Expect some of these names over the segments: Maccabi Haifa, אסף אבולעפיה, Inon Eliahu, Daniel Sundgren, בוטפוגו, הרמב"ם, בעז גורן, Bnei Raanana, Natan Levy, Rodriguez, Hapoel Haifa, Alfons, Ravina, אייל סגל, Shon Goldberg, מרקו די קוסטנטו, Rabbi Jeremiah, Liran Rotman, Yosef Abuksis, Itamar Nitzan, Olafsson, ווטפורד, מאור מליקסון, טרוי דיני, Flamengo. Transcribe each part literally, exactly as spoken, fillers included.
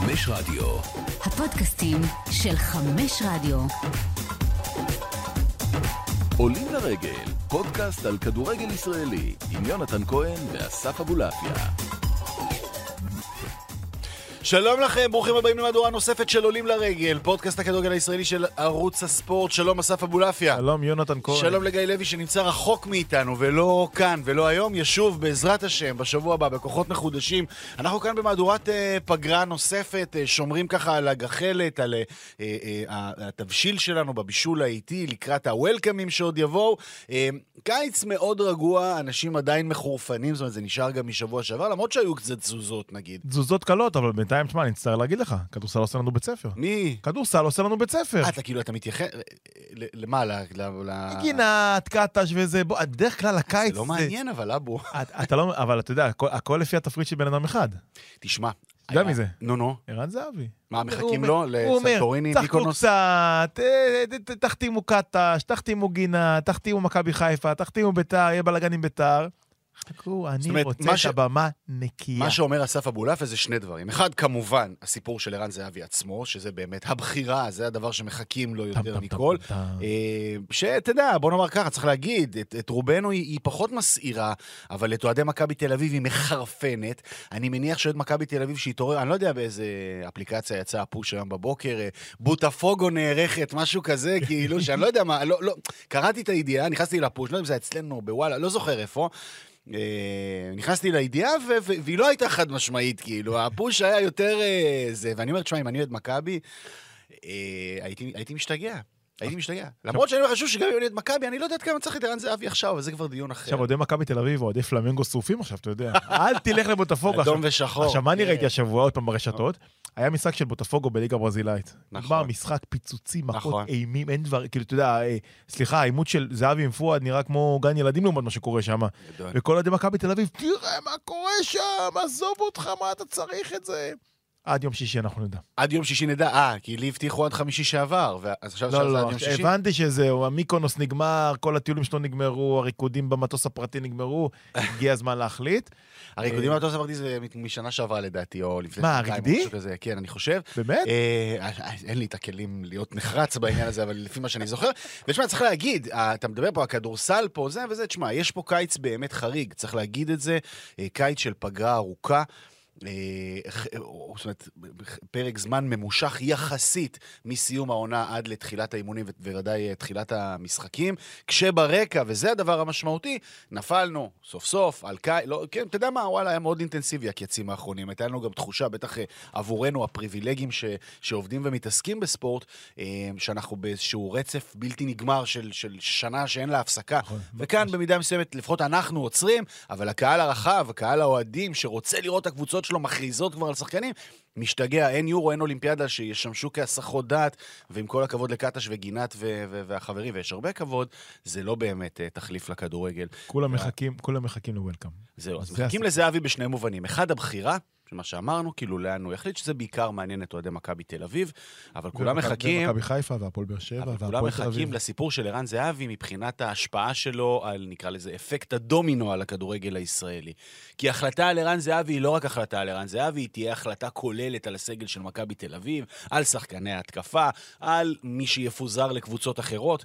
חמש רדיו. הפודקאסטים של חמש רדיו. עולים לרגל, פודקאסט על כדורגל ישראלי, עם יונתן כהן ואסף אבולעפיה. שלום לכם, ברוכים הבאים למהדורה נוספת של עולים לרגל, פודקאסט הכדורגל הישראלי של ערוץ הספורט. שלום אסף אבולעפיה. שלום יונתן כהן. שלום לגיא לוי שנמצא רחוק מאיתנו ולא כאן ולא היום, ישוב בעזרת השם בשבוע הבא בכוחות מחודשים. אנחנו כאן במהדורת אה, פגרה נוספת, אה, שומרים ככה על הגחלת, על אה, אה, אה, התבשיל שלנו בבישול האיטי לקראת הוולקמים שעוד יבואו. אה, קיץ מאוד רגוע, אנשים עדיין מחורפנים, זאת אומרת זה נשאר גם משבוע שעבר, למרות שהיו קצת תזוזות נגיד. תזוזות קלות, אבל בינתיים, תשמע, אני אצטער להגיד לך, כדורסל עושה לנו בית ספר. מי? כדורסל עושה לנו בית ספר. אתה כאילו, אתה מתייחד, למה? גינת, קטש וזה, בדרך כלל הקיץ... זה לא מעניין, אבל אבו. אבל אתה יודע, הכל לפי התפריט של בן אדם אחד. תשמע. אתה יודע מי זה? נו, נו. ערן זהבי. מה, מחכים לו? לסנטוריני, דיקונוס? הוא אומר, צחקו קצת, תחתימו קטש, תחתימו גינה, תחתימו מכבי חיפה, תחתימו ביתר, יהיה בלגן עם ביתר. חכו, אני רוצה את הבמה נקייה. מה שאומר אסף אבולעפיה זה שני דברים. אחד, כמובן, הסיפור של ערן זהבי עצמו, שזה באמת הבחירה, זה הדבר שמחכים לו יותר מכל. שתדע, בוא נאמר ככה, צריך להגיד, את רובנו היא פחות מסעירה, אבל את אוהדי מכבי תל אביב היא מחרפנת. אני מניח שאוהד מכבי תל אביב שהתעורר, אני לא יודע באיזה אפליקציה יצא הפוש היום בבוקר, בוטפוגו נערכת, משהו כזה, כאילו, שאני לא יודע מה, קראתי את הידיעה, נכנסתי לפוש, לא יודע אם זה אצלנו, בוואלה, לא זוכר איפה. נכנסתי לידיעה, והיא לא הייתה חד משמעית, כאילו, הפוש היה יותר זה, ואני אומר, תשמע, אם אני אוהד מכבי, הייתי משתגע, הייתי משתגע. למרות שאני חושב שגם אם אני אוהד מכבי, אני לא יודעת כמה צריך להתארן זה אבי עכשיו, אבל זה כבר דיון אחר. עכשיו, עודי מכבי תל אביב, עודי פלמנגו שרופים עכשיו, אתה יודע, אל תלך לבוטפוגו. אדום ושחור. עכשיו, מה אני ראיתי השבוע עוד פעם ברשתות? היה משחק של בוטפוגו בליגה ברזילאית. נכון. משחק פיצוצי, מכות, אימים, אין דבר, כאילו, אתה יודע, סליחה, האימות של זהבי עם פואד נראה כמו גן ילדים לעומת מה שקורה שם. וכל עדי מכבי תל אביב, תראה מה קורה שם, עזוב אותך, מה אתה צריך את זה? עד יום שישי אנחנו נדע. עד יום שישי נדע, אה, כי לי הבטיחו עד חמישי שעבר, אז עכשיו שזה עד יום שישי. הבנתי שזהו, המיקונוס נגמר, כל הטיולים שלו נגמרו, הריקודים במטוס הפרטי נגמרו, הגיע הזמן להחליט. הריקודים במטוס הפרטי זה משנה שעברה לדעתי, או לפני... מה, הריקדי? כן, אני חושב. באמת? אין לי את הכלים להיות נחרץ בעניין הזה, אבל לפי מה שאני זוכר. ושמע, צריך להגיד, אתה מדבר פה, הכדורסל פה, זה וזה, תשמע, יש פה קיץ באמת חריג, צריך להגיד את זה, קיץ של פגרה ארוכה. זאת אומרת, פרק זמן ממושך יחסית מסיום העונה עד לתחילת האימונים וודאי תחילת המשחקים, כשברקע, וזה הדבר המשמעותי, נפלנו סוף סוף על קי... לא, כן, תדע מה, וואלה, היה מאוד אינטנסיבי הקייצים האחרונים, הייתה לנו גם תחושה, בטח עבורנו הפריבילגים ש... שעובדים ומתעסקים בספורט, שאנחנו באיזשהו רצף בלתי נגמר של, של שנה שאין לה הפסקה, וכאן במידה מסוימת לפחות אנחנו עוצרים, אבל הקהל הרחב, הקהל האוהדים שרוצה לראות הקבוצות שלו מכריזות כבר על שחקנים, משתגע, אין יורו, אין אולימפיאדה שישמשו כהסחות דעת, ועם כל הכבוד לקטש וגינת ו- ו- והחברים, ויש הרבה כבוד, זה לא באמת uh, תחליף לכדורגל. כולם מחכים, כולם מחכים לוולקאם. זהו, אז מחכים לזהבי בשני מובנים. אחד, הבחירה, מה שאמרנו, כאילו לאן הוא יחליט, שזה בעיקר מעניין את אוהדי מכבי תל אביב, אבל כולם מחכים... מכבי חיפה והפועל באר שבע, כולם מחכים לסיפור של ערן זהבי מבחינת ההשפעה שלו על, נקרא לזה, אפקט הדומינו על הכדורגל הישראלי. כי החלטה על ערן זהבי היא לא רק החלטה על ערן זהבי, היא תהיה החלטה כוללת על הסגל של מכבי תל אביב, על שחקני ההתקפה, על מי שיפוזר לקבוצות אחרות.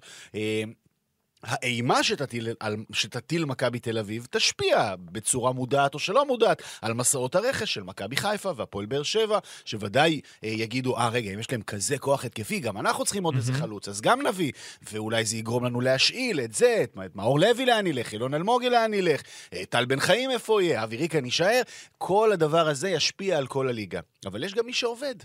האימה שתטיל, שתטיל מכבי תל אביב תשפיע בצורה מודעת או שלא מודעת על מסעות הרכש של מכבי חיפה והפועל באר שבע, שוודאי יגידו, אה רגע, אם יש להם כזה כוח התקפי, גם אנחנו צריכים עוד איזה חלוץ, אז גם נביא, ואולי זה יגרום לנו להשאיל את זה, את מאור לוי לאן ילך, אילון אלמוגי לאן ילך, טל בן חיים איפה יהיה, אביריקה נשאר, כל הדבר הזה ישפיע על כל הליגה. אבל יש גם מי שעובד.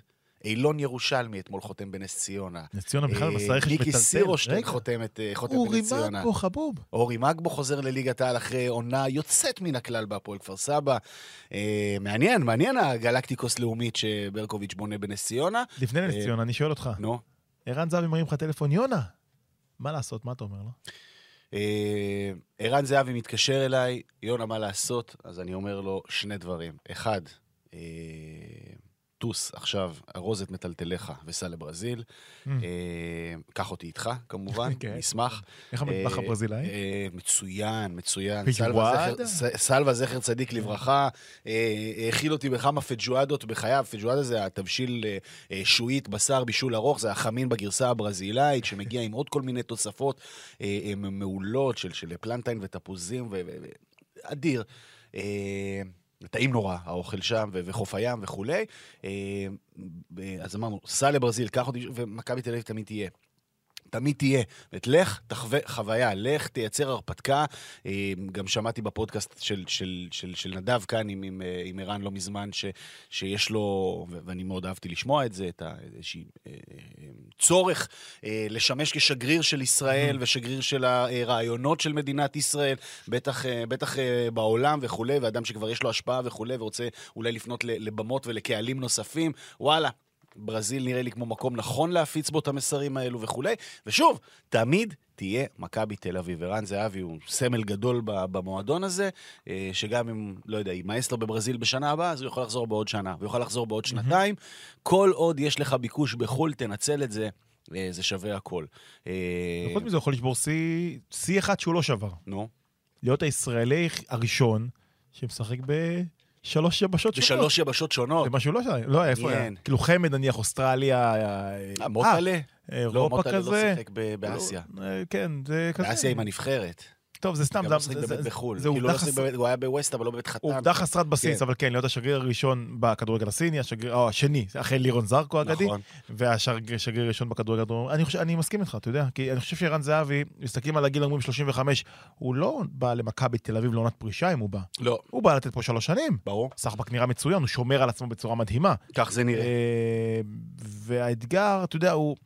אילון ירושלמי, אתמול חותם בנס ציונה. נס ציונה בכלל מסריך שמטלטל. מיקי סירוטין חותם בנס ציונה. אורי מגבו חבוב. אורי מגבו חוזר לליגת העל אחרי עונה יוצאת מן הכלל בהפועל כפר סבא. מעניין, מעניין הגלקטיקוס לאומית שברקוביץ' בונה בנס ציונה. לפני נס ציונה, אני שואל אותך. נו. ערן זהבי מרים לך טלפון, יונה. מה לעשות? מה אתה אומר לו? ערן זהבי מתקשר אליי, יונה מה לעשות? אז אני אומר לו שני דברים. אחד, טוס עכשיו, הרוזת מטלטליך וסע לברזיל, קח אותי איתך, כמובן, נשמח. איך המטבח הברזילאי? מצוין, מצוין. סלווה זכר צדיק לברכה, האכיל אותי בכמה פג'ואדות בחייו, פג'ואדה זה התבשיל שועית, בשר, בישול ארוך, זה החמין בגרסה הברזילאית, שמגיע עם עוד כל מיני תוספות מעולות של פלנטיין ותפוזים, אדיר. טעים נורא, האוכל שם, וחוף הים וכולי. אז אמרנו, סע לברזיל, קח אותי, ומכבי תל אביב תמיד תהיה. תמיד תהיה. לך, תחווה חוויה, לך, תייצר הרפתקה. גם שמעתי בפודקאסט של, של, של, של נדב כאן עם, עם, עם אירן לא מזמן, ש, שיש לו, ואני מאוד אהבתי לשמוע את זה, את איזושהי צורך לשמש כשגריר של ישראל, ושגריר של הרעיונות של מדינת ישראל, בטח, בטח בעולם וכולי, ואדם שכבר יש לו השפעה וכולי, ורוצה אולי לפנות לבמות ולקהלים נוספים. וואלה. ברזיל נראה לי כמו מקום נכון להפיץ בו את המסרים האלו וכולי, ושוב, תמיד תהיה מכבי תל אביב. רן זהבי הוא סמל גדול במועדון הזה, שגם אם, לא יודע, אם מאסלו בברזיל בשנה הבאה, אז הוא יוכל לחזור בעוד שנה, הוא יוכל לחזור בעוד שנתיים, כל עוד יש לך ביקוש בחול, תנצל את זה, זה שווה הכל. נכון מזה, יכול לשבור סי אחד שהוא לא שבר. נו. להיות הישראלי הראשון, שמשחק ב... שלוש יבשות שונות. בשלוש יבשות שונות. זה משהו לא שונה, לא, איפה היה? כאילו חמד, נניח, אוסטרליה. מוטלה. אירופה כזה. לא, מוטלה לא שחק באסיה. כן, זה כזה. באסיה עם הנבחרת. טוב, זה סתם. גם לא שחק באמת בחול. הוא היה בווסט, אבל לא באמת חתם. עובדה חסרת בסיס, אבל כן, להיות השגריר הראשון בכדורגל הסיני, או השני, אחרי לירון זרקו האגדי, והשגריר הראשון בכדורגל הדרומי. אני מסכים איתך, אתה יודע, כי אני חושב שאירן זהבי, מסתכלים על הגיל אומרים שלושים וחמש, הוא לא בא למכבי תל אביב לעונת פרישה אם הוא בא. לא. הוא בא לתת פה שלוש שנים. ברור. סחבק נראה מצוין, הוא שומר על עצמו בצורה מדהימה. כך זה נראה. והאתגר, אתה יודע, הוא...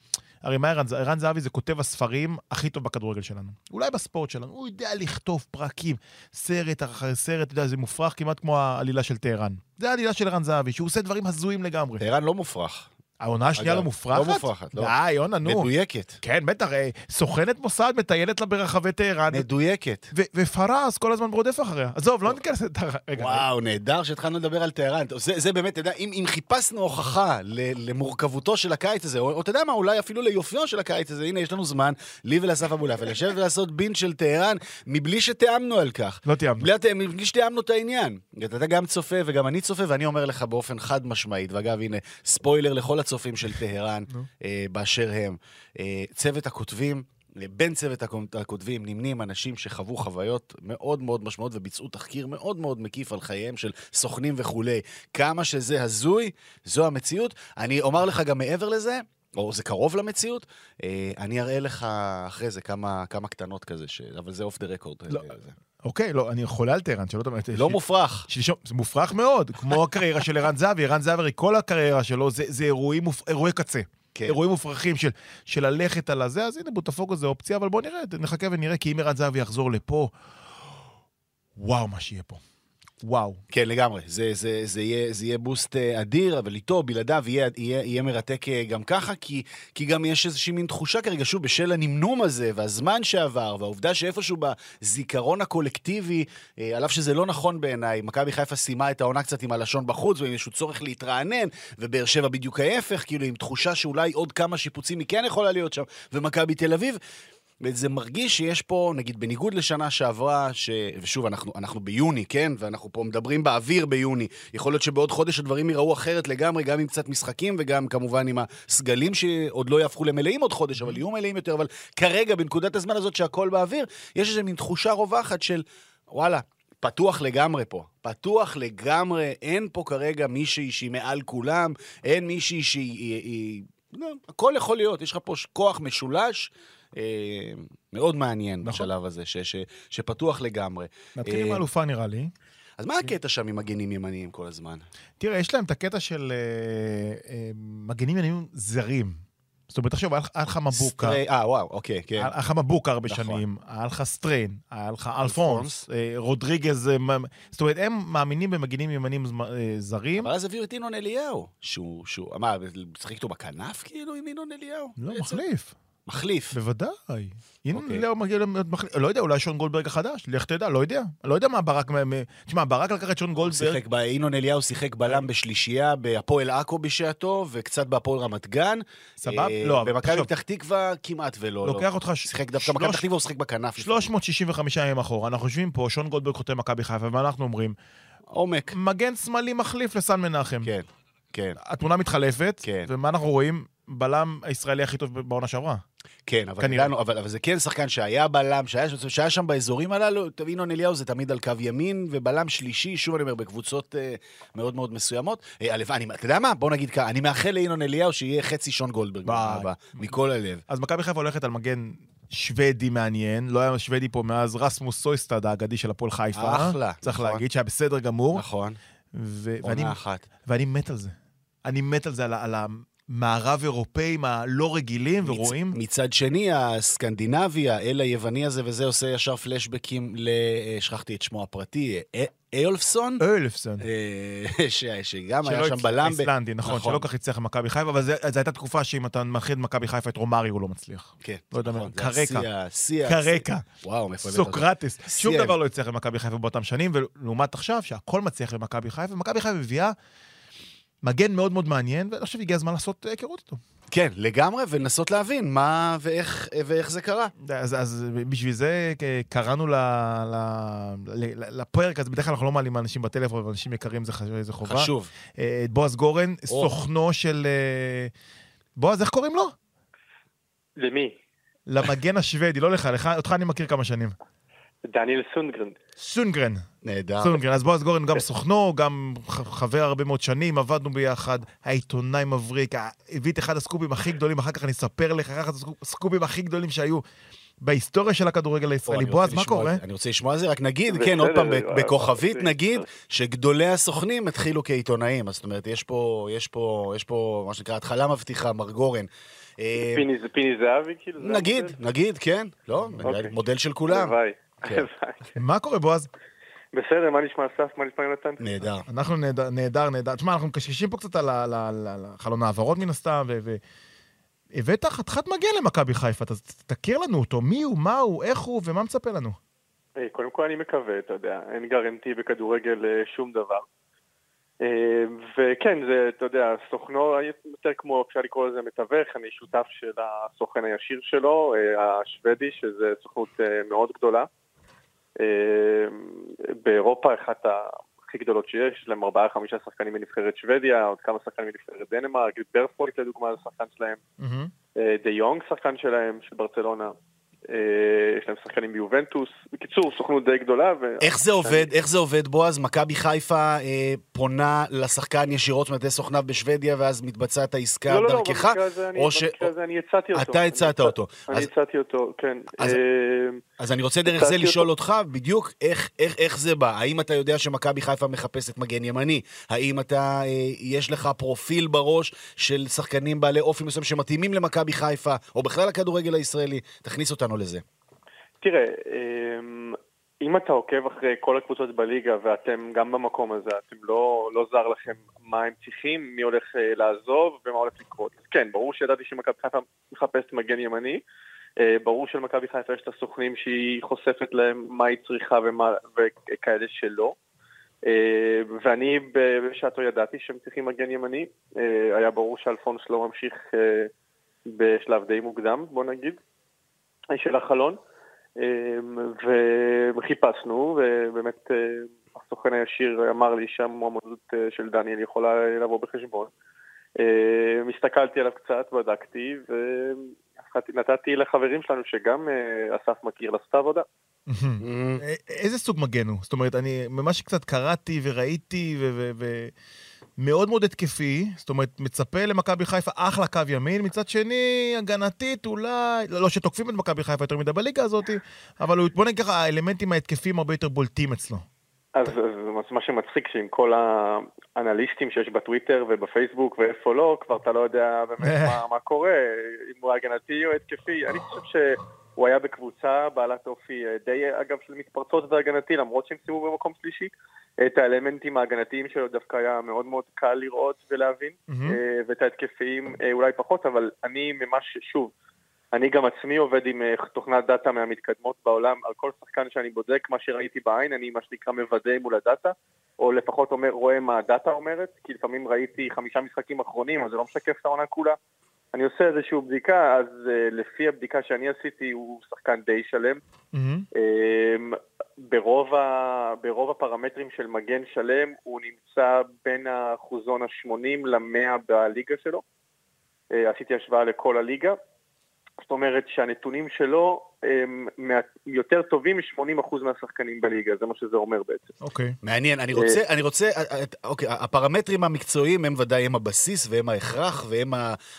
הרי מה אירן, אירן זהבי זה כותב הספרים הכי טוב בכדורגל שלנו. אולי בספורט שלנו, הוא יודע לכתוב פרקים, סרט אחרי סרט, אתה יודע, זה מופרך כמעט כמו העלילה של טהרן. זה העלילה של אירן זהבי, שהוא עושה דברים הזויים לגמרי. טהרן לא מופרך. העונה השנייה לא מופרכת? לא מופרכת, לא. לא, יונה, נו. מדויקת. כן, בטח, סוכנת מוסד מטיילת לה ברחבי טהרן. מדויקת. ופרס כל הזמן ברודף אחריה. עזוב, לא נתכנס את הרגע. וואו, נהדר שהתחלנו לדבר על טהרן. זה באמת, תדע, אם חיפשנו הוכחה למורכבותו של הקיץ הזה, או תדע מה, אולי אפילו ליופיו של הקיץ הזה, הנה, יש לנו זמן, לי ולאסף אבולעפיה, לשבת ולעשות בין של טהרן, מבלי שתיאמנו על כך. לא תיאמנו. מבלי שתיאמנו את העניין. אתה גם צופה וגם אני צופה, ואני אומר לך באופן חד משמעית, ואגב, הנה, ספוילר לכל הצופים של טהרן, באשר הם. צוות הכותבים, לבין צוות הכותבים, נמנים אנשים שחוו חוויות מאוד מאוד משמעות, וביצעו תחקיר מאוד מאוד מקיף על חייהם של סוכנים וכולי. כמה שזה הזוי, זו המציאות. אני אומר לך גם מעבר לזה, או זה קרוב למציאות, אני אראה לך אחרי זה כמה קטנות כזה, אבל זה אוף דה רקורד. אוקיי, לא, אני חולה על טהרן, שלא תאמרת. לא מופרך. זה מופרך מאוד, כמו הקריירה של אירן זהבי. אירן זהבי, כל הקריירה שלו, זה אירועי קצה. אירועים מופרכים של ללכת על הזה, אז הנה, בוטפוגו זה אופציה, אבל בואו נראה, נחכה ונראה, כי אם אירן זהבי יחזור לפה, וואו, מה שיהיה פה. וואו. כן, לגמרי. זה, זה, זה יהיה, זה יהיה בוסט אדיר, אבל איתו, בלעדיו, יהיה, יהיה, יהיה מרתק גם ככה, כי, כי גם יש איזושהי מין תחושה כרגע, שוב, בשל הנמנום הזה, והזמן שעבר, והעובדה שאיפשהו בזיכרון הקולקטיבי, עליו שזה לא נכון בעיניי, מכבי חיפה סיימה את העונה קצת עם הלשון בחוץ, ועם איזשהו צורך להתרענן, ובאר שבע בדיוק ההפך, כאילו, עם תחושה שאולי עוד כמה שיפוצים היא כן יכולה להיות שם, ומכבי תל אביב, זה מרגיש שיש פה, נגיד, בניגוד לשנה שעברה, ש... ושוב, אנחנו, אנחנו ביוני, כן? ואנחנו פה מדברים באוויר ביוני. יכול להיות שבעוד חודש הדברים ייראו אחרת לגמרי, גם עם קצת משחקים, וגם כמובן עם הסגלים שעוד לא יהפכו למלאים עוד חודש, אבל יהיו מלאים יותר. אבל כרגע, בנקודת הזמן הזאת שהכל באוויר, יש איזו מין תחושה רווחת של, וואלה, פתוח לגמרי פה. פתוח לגמרי. אין פה כרגע מישהי שהיא מעל כולם, אין מישהי שהיא... לא, הכל יכול להיות. יש לך פה כוח משולש, מאוד מעניין בשלב הזה, שפתוח לגמרי. נתחיל עם האלופה נראה לי. אז מה הקטע שם עם מגנים ימניים כל הזמן? תראה, יש להם את הקטע של מגנים ימניים זרים. זאת אומרת, תחשוב, היה לך מבוקה. אה, וואו, אוקיי, כן. היה לך מבוקה הרבה שנים, היה לך סטרן, היה לך אלפונס, רודריגז, זאת אומרת, הם מאמינים במגנים ימניים זרים. אבל אז הביאו את אינון אליהו, שהוא, מה, שחקתו בכנף כאילו עם אינון אליהו? לא, מחליף. מחליף. בוודאי. הנה אליהו מגיע למחליף. לא יודע, אולי שון גולדברג החדש. לך תדע, לא יודע. לא יודע מה ברק... תשמע, ברק לקח את שון גולדברג. אינון אליהו שיחק בלם בשלישייה, בהפועל עכו בשעתו, וקצת בהפועל רמת גן. סבב? לא. במכבי פתח תקווה כמעט ולא. לוקח אותך... שיחק דווקא מכבי פתח תקווה, הוא שיחק בכנף. שלוש מאות שישים וחמישה ימים אחורה. אנחנו יושבים פה, שון גולדברג חותם מכבי חיפה, ואנחנו אומרים, עומק. מגן שמאלי מחליף לסן מנחם. כן, כן. התמונה מתחלפת, כן. ומה אנחנו רואים? בלם הישראלי הכי טוב בעונה שעברה. כן, אבל, דנו, אבל, אבל זה כן שחקן שהיה בלם, שהיה, שהיה שם באזורים הללו, אינון אליהו זה תמיד על קו ימין, ובלם שלישי, שוב אני אומר, בקבוצות אה, מאוד מאוד מסוימות. אה, אלף, אני, אתה יודע מה? בוא נגיד כאן, אני מאחל לאינון אליהו שיהיה חצי שון גולדברג. הבא, מכל הלב. אז מכבי חיפה הולכת על מגן שוודי מעניין, לא היה שוודי פה מאז, רמו סויסטאד האגדי של הפועל חיפה. אחלה. צריך נכון. להגיד שהיה בסדר גמור. נכון. ו- ואני, ואני מת על זה. אני מת על זה, על, על, על מערב אירופאים הלא רגילים ורואים. מצד שני, הסקנדינביה, אל היווני הזה, וזה עושה ישר פלשבקים, שכחתי את שמו הפרטי, אולפסון? אולפסון. שגם היה שם בלם. איסלנדי, נכון, שלא כך יצליח מכבי חיפה, אבל זו הייתה תקופה שאם אתה מחיד מכבי חיפה את רומריו לא מצליח. כן. לא יודע מה, קרקע. קרקע. וואו, מפה. סוקרטס. שום דבר לא יצליח למכבי חיפה באותם שנים, ולעומת עכשיו שהכל מצליח למכבי חיפה, ומכבי חיפה מביאה מגן מאוד מאוד מעניין, ואני חושב הגיע הזמן לעשות היכרות איתו. כן, לגמרי, ולנסות להבין מה ואיך, ואיך זה קרה. אז, אז בשביל זה קראנו ל, ל, ל, לפרק, אז בדרך כלל אנחנו לא מעלים אנשים בטלפון, אבל אנשים יקרים זה, זה חובה. חשוב. את בועז גורן, או. סוכנו של... בועז, איך קוראים לו? למי? למגן השוודי, לא לך, לך, אותך אני מכיר כמה שנים. דניאל סונדגרן. סונדגרן. נהדר. סונדגרן. אז בועז גורן גם סוכנו, גם חבר הרבה מאוד שנים, עבדנו ביחד, העיתונאי מבריק, הביא את אחד הסקופים הכי גדולים, אחר כך אני אספר לך, אחר כך הסקופים הכי גדולים שהיו בהיסטוריה של הכדורגל הישראלי. בועז, מה קורה? אני רוצה לשמוע זה, רק נגיד, כן, עוד פעם, בכוכבית נגיד, שגדולי הסוכנים התחילו כעיתונאים, אז זאת אומרת, יש פה, יש פה, יש פה, מה שנקרא, התחלה מבטיחה, מר גורן. פיני זהבי, כאילו? נגיד, נגיד, כן, לא? מודל של כולם. מה קורה בועז? בסדר, מה נשמע אסף? מה נשמע יונתן? נהדר. אנחנו נהדר, נהדר. תשמע, אנחנו מקשקשים פה קצת על חלון העברות מן הסתם, והבאת חתיכת מגן למכבי חיפה, אז תכיר לנו אותו, מי הוא, מה הוא, איך הוא, ומה מצפה לנו? קודם כל אני מקווה, אתה יודע, אין גרנטי בכדורגל שום דבר. וכן, זה, אתה יודע, סוכנו, יותר כמו, אפשר לקרוא לזה מתווך, אני שותף של הסוכן הישיר שלו, השוודי, שזה סוכנות מאוד גדולה. באירופה, אחת הכי גדולות שיש, להם ארבעה, חמישה שחקנים מנבחרת שוודיה, עוד כמה שחקנים מנבחרת דנמרק, ברפורט לדוגמה, זה שחקן שלהם, דה יונג שחקן שלהם, של ברצלונה. יש להם שחקנים ביובנטוס. בקיצור, סוכנות די גדולה. איך זה עובד? איך זה עובד, בועז? מכבי חיפה פונה לשחקן ישירות מטה סוכניו בשוודיה, ואז מתבצעת העסקה דרכך? או ש... אני הצעתי אותו. אתה הצעת אותו. אני הצעתי אותו, כן. אז אני רוצה דרך זה לשאול אותך בדיוק איך זה בא. האם אתה יודע שמכבי חיפה מחפשת מגן ימני? האם אתה, יש לך פרופיל בראש של שחקנים בעלי אופי מסוים שמתאימים למכבי חיפה, או בכלל הכדורגל הישראלי? תכניס אותנו לזה. תראה, אם אתה עוקב אחרי כל הקבוצות בליגה ואתם גם במקום הזה, אתם לא, לא זר לכם מה הם צריכים, מי הולך לעזוב ומה הולך לקרות. כן, ברור שידעתי שמכבי חיפה מחפשת מגן ימני, ברור שלמכבי חיפה יש את הסוכנים שהיא חושפת להם מה היא צריכה ומה, וכאלה שלא. ואני בשעתו ידעתי שהם צריכים מגן ימני, היה ברור שאלפונס לא ממשיך בשלב די מוקדם, בוא נגיד. של החלון, וחיפשנו, ובאמת הסוכן הישיר אמר לי שהמועמדות של דניאל יכולה לבוא בחשבון. הסתכלתי עליו קצת, בדקתי, ונתתי לחברים שלנו שגם אסף מכיר לעשות עבודה. איזה סוג מגן הוא? זאת אומרת, אני ממש קצת קראתי וראיתי ו... מאוד מאוד התקפי, זאת אומרת, מצפה למכבי חיפה אחלה קו ימין, מצד שני, הגנתית אולי, לא שתוקפים את מכבי חיפה יותר מדי בליגה הזאת, אבל בוא נגיד ככה, האלמנטים ההתקפיים הרבה יותר בולטים אצלו. אז מה שמצחיק, שעם כל האנליסטים שיש בטוויטר ובפייסבוק ואיפה לא, כבר אתה לא יודע באמת מה קורה, אם הוא הגנתי או התקפי, אני חושב ש... הוא היה בקבוצה בעלת אופי די, אגב, של מתפרצות והגנתי, למרות שהם שימו במקום שלישי. את האלמנטים ההגנתיים שלו דווקא היה מאוד מאוד קל לראות ולהבין, mm-hmm. ואת ההתקפיים אולי פחות, אבל אני ממש, שוב, אני גם עצמי עובד עם תוכנת דאטה מהמתקדמות בעולם, על כל שחקן שאני בודק מה שראיתי בעין, אני מה שנקרא מוודא מול הדאטה, או לפחות אומר, רואה מה הדאטה אומרת, כי לפעמים ראיתי חמישה משחקים אחרונים, אז זה לא משקף את העונה כולה. אני עושה איזושהי בדיקה, אז uh, לפי הבדיקה שאני עשיתי, הוא שחקן די שלם. Mm-hmm. Um, ברוב, ה, ברוב הפרמטרים של מגן שלם, הוא נמצא בין האחוזון ה-שמונים ל-מאה בליגה שלו. Uh, עשיתי השוואה לכל הליגה. זאת אומרת שהנתונים שלו יותר טובים מ-שמונים אחוז מהשחקנים בליגה, זה מה שזה אומר בעצם. אוקיי, מעניין, אני רוצה, אני רוצה, אוקיי, הפרמטרים המקצועיים הם ודאי הם הבסיס והם ההכרח והם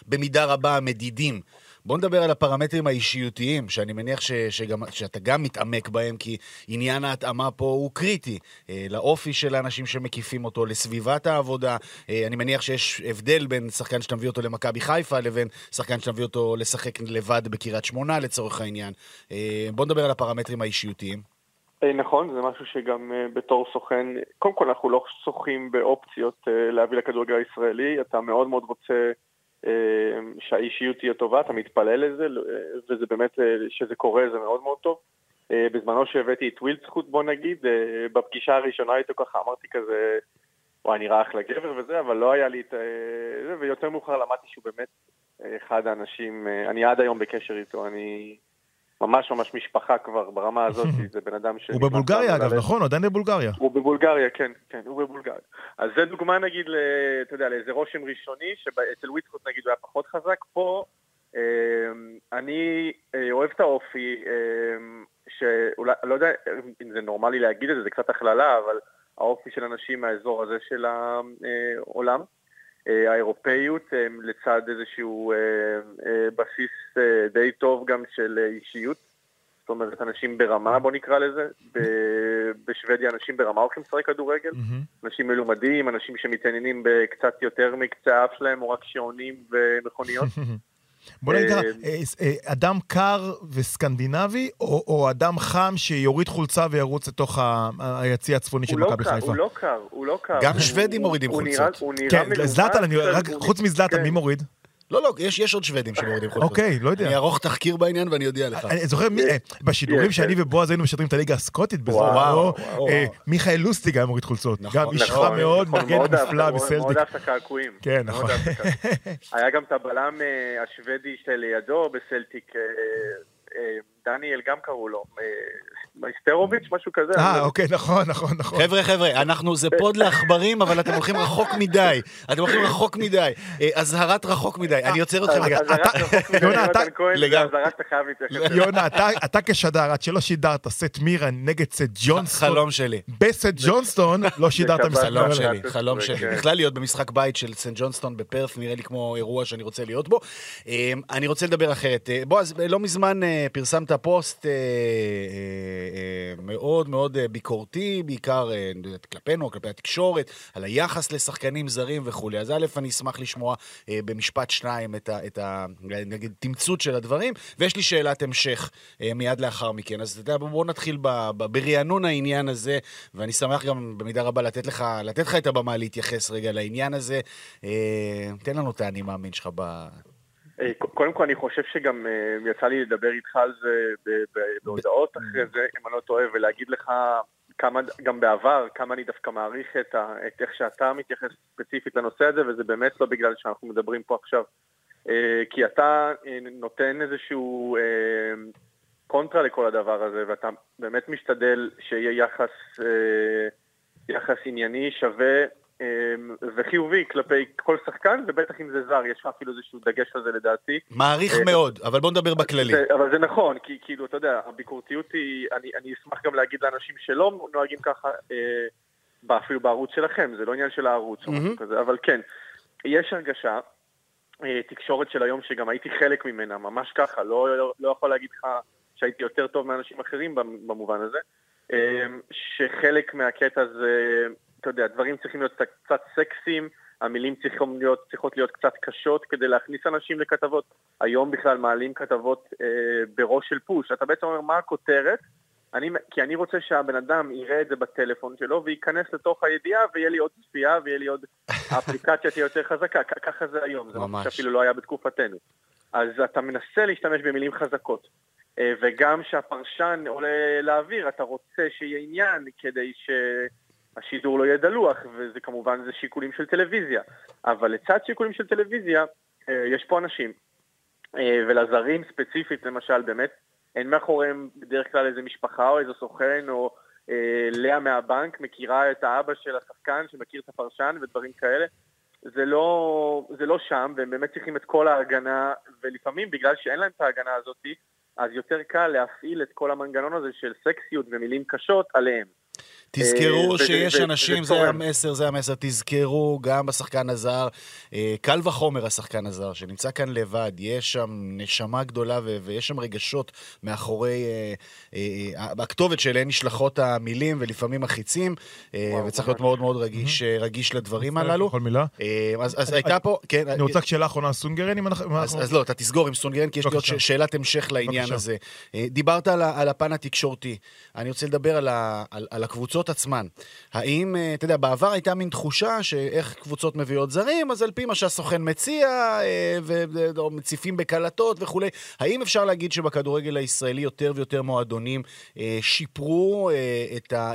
במידה רבה המדידים. בואו נדבר על הפרמטרים האישיותיים, שאני מניח ש, שגם, שאתה גם מתעמק בהם, כי עניין ההתאמה פה הוא קריטי, אה, לאופי של האנשים שמקיפים אותו, לסביבת העבודה. אה, אני מניח שיש הבדל בין שחקן שתביא אותו למכבי חיפה, לבין שחקן שתביא אותו לשחק לבד בקירת שמונה, לצורך העניין. אה, בואו נדבר על הפרמטרים האישיותיים. אה, נכון, זה משהו שגם אה, בתור סוכן, קודם כל אנחנו לא סוחים באופציות אה, להביא לכדורגל הישראלי, אתה מאוד מאוד רוצה... שהאישיות תהיה טובה, אתה מתפלל לזה, וזה באמת, שזה קורה, זה מאוד מאוד טוב. בזמנו שהבאתי את ווילד זכות, בוא נגיד, בפגישה הראשונה איתו ככה, אמרתי כזה, וואי, נראה אחלה גבר וזה, אבל לא היה לי את זה, ויותר מאוחר למדתי שהוא באמת אחד האנשים, אני עד היום בקשר איתו, אני ממש ממש משפחה כבר ברמה הזאת, זה בן אדם ש... הוא בבולגריה אגב, נכון? עדיין בבולגריה. הוא בבולגריה, כן, כן, הוא בבולגריה. אז זה דוגמה נגיד, אתה יודע, לאיזה רושם ראשוני, שאצל וויטקוט נגיד הוא היה פחות חזק, פה אני אוהב את האופי, שאולי, לא יודע אם זה נורמלי להגיד את זה, זה קצת הכללה, אבל האופי של אנשים מהאזור הזה של העולם, האירופאיות, לצד איזשהו בסיס די טוב גם של אישיות, זאת אומרת אנשים ברמה, בוא נקרא לזה, בשוודיה אנשים ברמה הולכים לשחק כדורגל, mm-hmm. אנשים מלומדים, אנשים שמתעניינים בקצת יותר מקצה אף שלהם, או רק שעונים ומכוניות. בוא נקרא, אדם קר וסקנדינבי, או, או אדם חם שיוריד חולצה וירוץ לתוך היציא הצפוני של מכבי חיפה? הוא לא קר, הוא לא קר. גם שוודים מורידים חולצות. כן, זלאטן, חוץ מזלאטן, מי מוריד? לא, לא, יש עוד שוודים שמורידים חולצות. אוקיי, לא יודע. אני ארוך תחקיר בעניין ואני יודע לך. אני זוכר, בשידורים שאני ובועז היינו משדרים את הליגה הסקוטית בזורו, מיכאל לוסטיג היה מוריד חולצות. גם איש חם מאוד, מגן נפלא בסלטיק. מאוד אהבת הקעקועים. כן, נכון. היה גם את הבלם השוודי שלידו בסלטיק, דניאל גם קראו לו, מייסטרוביץ', משהו כזה. אה, אוקיי, נכון, נכון, נכון. חבר'ה, חבר'ה, אנחנו, זה פוד לאחברים, אבל אתם הולכים רחוק מדי. אתם הולכים רחוק מדי. הזהרת רחוק מדי. אני יוצר אותך רגע. הזהרת רחוק מדי, יונתן כהן, והזהרת תחב איתך. יונה, אתה כשדר, עד שלא שידרת סט מירן נגד סט ג'ונסטון. חלום שלי. בסט ג'ונסטון לא שידרת משחק. חלום שלי, חלום שלי. בכלל להיות במשחק בית של סט ג'ונסטון בפרף, נראה לי כמו אירוע שאני רוצה להיות בו. אני רוצה לדבר אחרת. בוא, אז לא מזמן פרסמת פוסט מאוד מאוד ביקורתי, בעיקר כלפינו, כלפי התקשורת, על היחס לשחקנים זרים וכו'. אז א', אני אשמח לשמוע במשפט שניים את התמצות של הדברים, ויש לי שאלת המשך מיד לאחר מכן. אז בואו נתחיל ברענון העניין הזה, ואני שמח גם במידה רבה לתת לך, לתת לך את הבמה להתייחס רגע לעניין הזה. תן לנו את אני מאמין שלך ב... קודם כל אני חושב שגם יצא לי לדבר איתך על זה בהודעות אחרי זה, אם אני לא טועה, ולהגיד לך כמה, גם בעבר, כמה אני דווקא מעריך את, את איך שאתה מתייחס ספציפית לנושא הזה, וזה באמת לא בגלל שאנחנו מדברים פה עכשיו, כי אתה נותן איזשהו קונטרה לכל הדבר הזה, ואתה באמת משתדל שיהיה יחס, יחס ענייני שווה, וחיובי כלפי כל שחקן, ובטח אם זה זר, יש אפילו איזשהו דגש על זה לדעתי. מעריך מאוד, אבל בוא נדבר בכללי. אבל זה נכון, כי כאילו, אתה יודע, הביקורתיות היא, אני אשמח גם להגיד לאנשים שלא נוהגים ככה, אפילו בערוץ שלכם, זה לא עניין של הערוץ, אבל כן, יש הרגשה, תקשורת של היום שגם הייתי חלק ממנה, ממש ככה, לא יכול להגיד לך שהייתי יותר טוב מאנשים אחרים במובן הזה, שחלק מהקטע זה... אתה יודע, הדברים צריכים להיות קצת סקסיים, המילים צריכים להיות, צריכות להיות קצת קשות כדי להכניס אנשים לכתבות. היום בכלל מעלים כתבות אה, בראש של פוש. אתה בעצם אומר, מה הכותרת? אני, כי אני רוצה שהבן אדם יראה את זה בטלפון שלו, וייכנס לתוך הידיעה, ויהיה לי עוד צפייה, ויהיה לי עוד... האפליקציה תהיה יותר חזקה. ככה זה היום, זה ממש אפילו לא היה בתקופתנו. אז אתה מנסה להשתמש במילים חזקות. וגם שהפרשן עולה לאוויר, אתה רוצה שיהיה עניין כדי שהשידור לא יהיה דלוח, וזה כמובן זה שיקולים של טלוויזיה. אבל לצד שיקולים של טלוויזיה, יש פה אנשים. ולזרים ספציפית, למשל, באמת, אין מאחוריהם בדרך כלל איזה משפחה או איזה סוכן, או אה, לאה מהבנק מכירה את האבא של השחקן, שמכיר את הפרשן ודברים כאלה. זה לא, זה לא שם, והם באמת צריכים את כל ההגנה, ולפעמים בגלל שאין להם את ההגנה הזאת, אז יותר קל להפעיל את כל המנגנון הזה של סקסיות ומילים קשות עליהם. תזכרו שיש אנשים, זה המסר, זה המסר, תזכרו גם בשחקן הזר, קל וחומר השחקן הזר, שנמצא כאן לבד, יש שם נשמה גדולה ויש שם רגשות מאחורי הכתובת שאליהן נשלחות המילים ולפעמים החיצים, וצריך להיות מאוד מאוד רגיש לדברים הללו. כל מילה. אז הייתה פה, כן. אני רוצה כשאלה אחרונה, סונגרן? אז לא, אתה תסגור עם סונגרן, כי יש לי עוד שאלת המשך לעניין הזה. דיברת על הפן התקשורתי, אני רוצה לדבר על הקבוצות עצמן. האם, אתה יודע, בעבר הייתה מין תחושה שאיך קבוצות מביאות זרים, אז על פי מה שהסוכן מציע, או מציפים בקלטות וכו'. האם אפשר להגיד שבכדורגל הישראלי יותר ויותר מועדונים שיפרו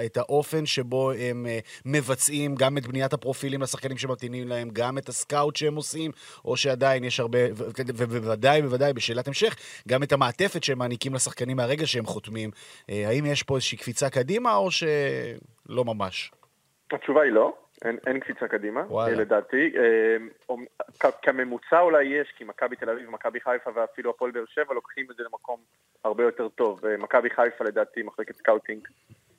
את האופן שבו הם מבצעים גם את בניית הפרופילים לשחקנים שמתאימים להם, גם את הסקאוט שהם עושים, או שעדיין יש הרבה, ובוודאי, בוודאי, בשאלת המשך, גם את המעטפת שהם מעניקים לשחקנים מהרגע שהם חותמים. האם יש פה איזושהי קפיצה קדימה, או ש... לא ממש. התשובה היא לא, אין, אין קפיצה קדימה, וואלה. לדעתי. אה, כ- כממוצע אולי יש, כי מכבי תל אביב, מכבי חיפה ואפילו הפועל באר שבע לוקחים את זה למקום הרבה יותר טוב. אה, מכבי חיפה לדעתי מחלקת סקאוטינג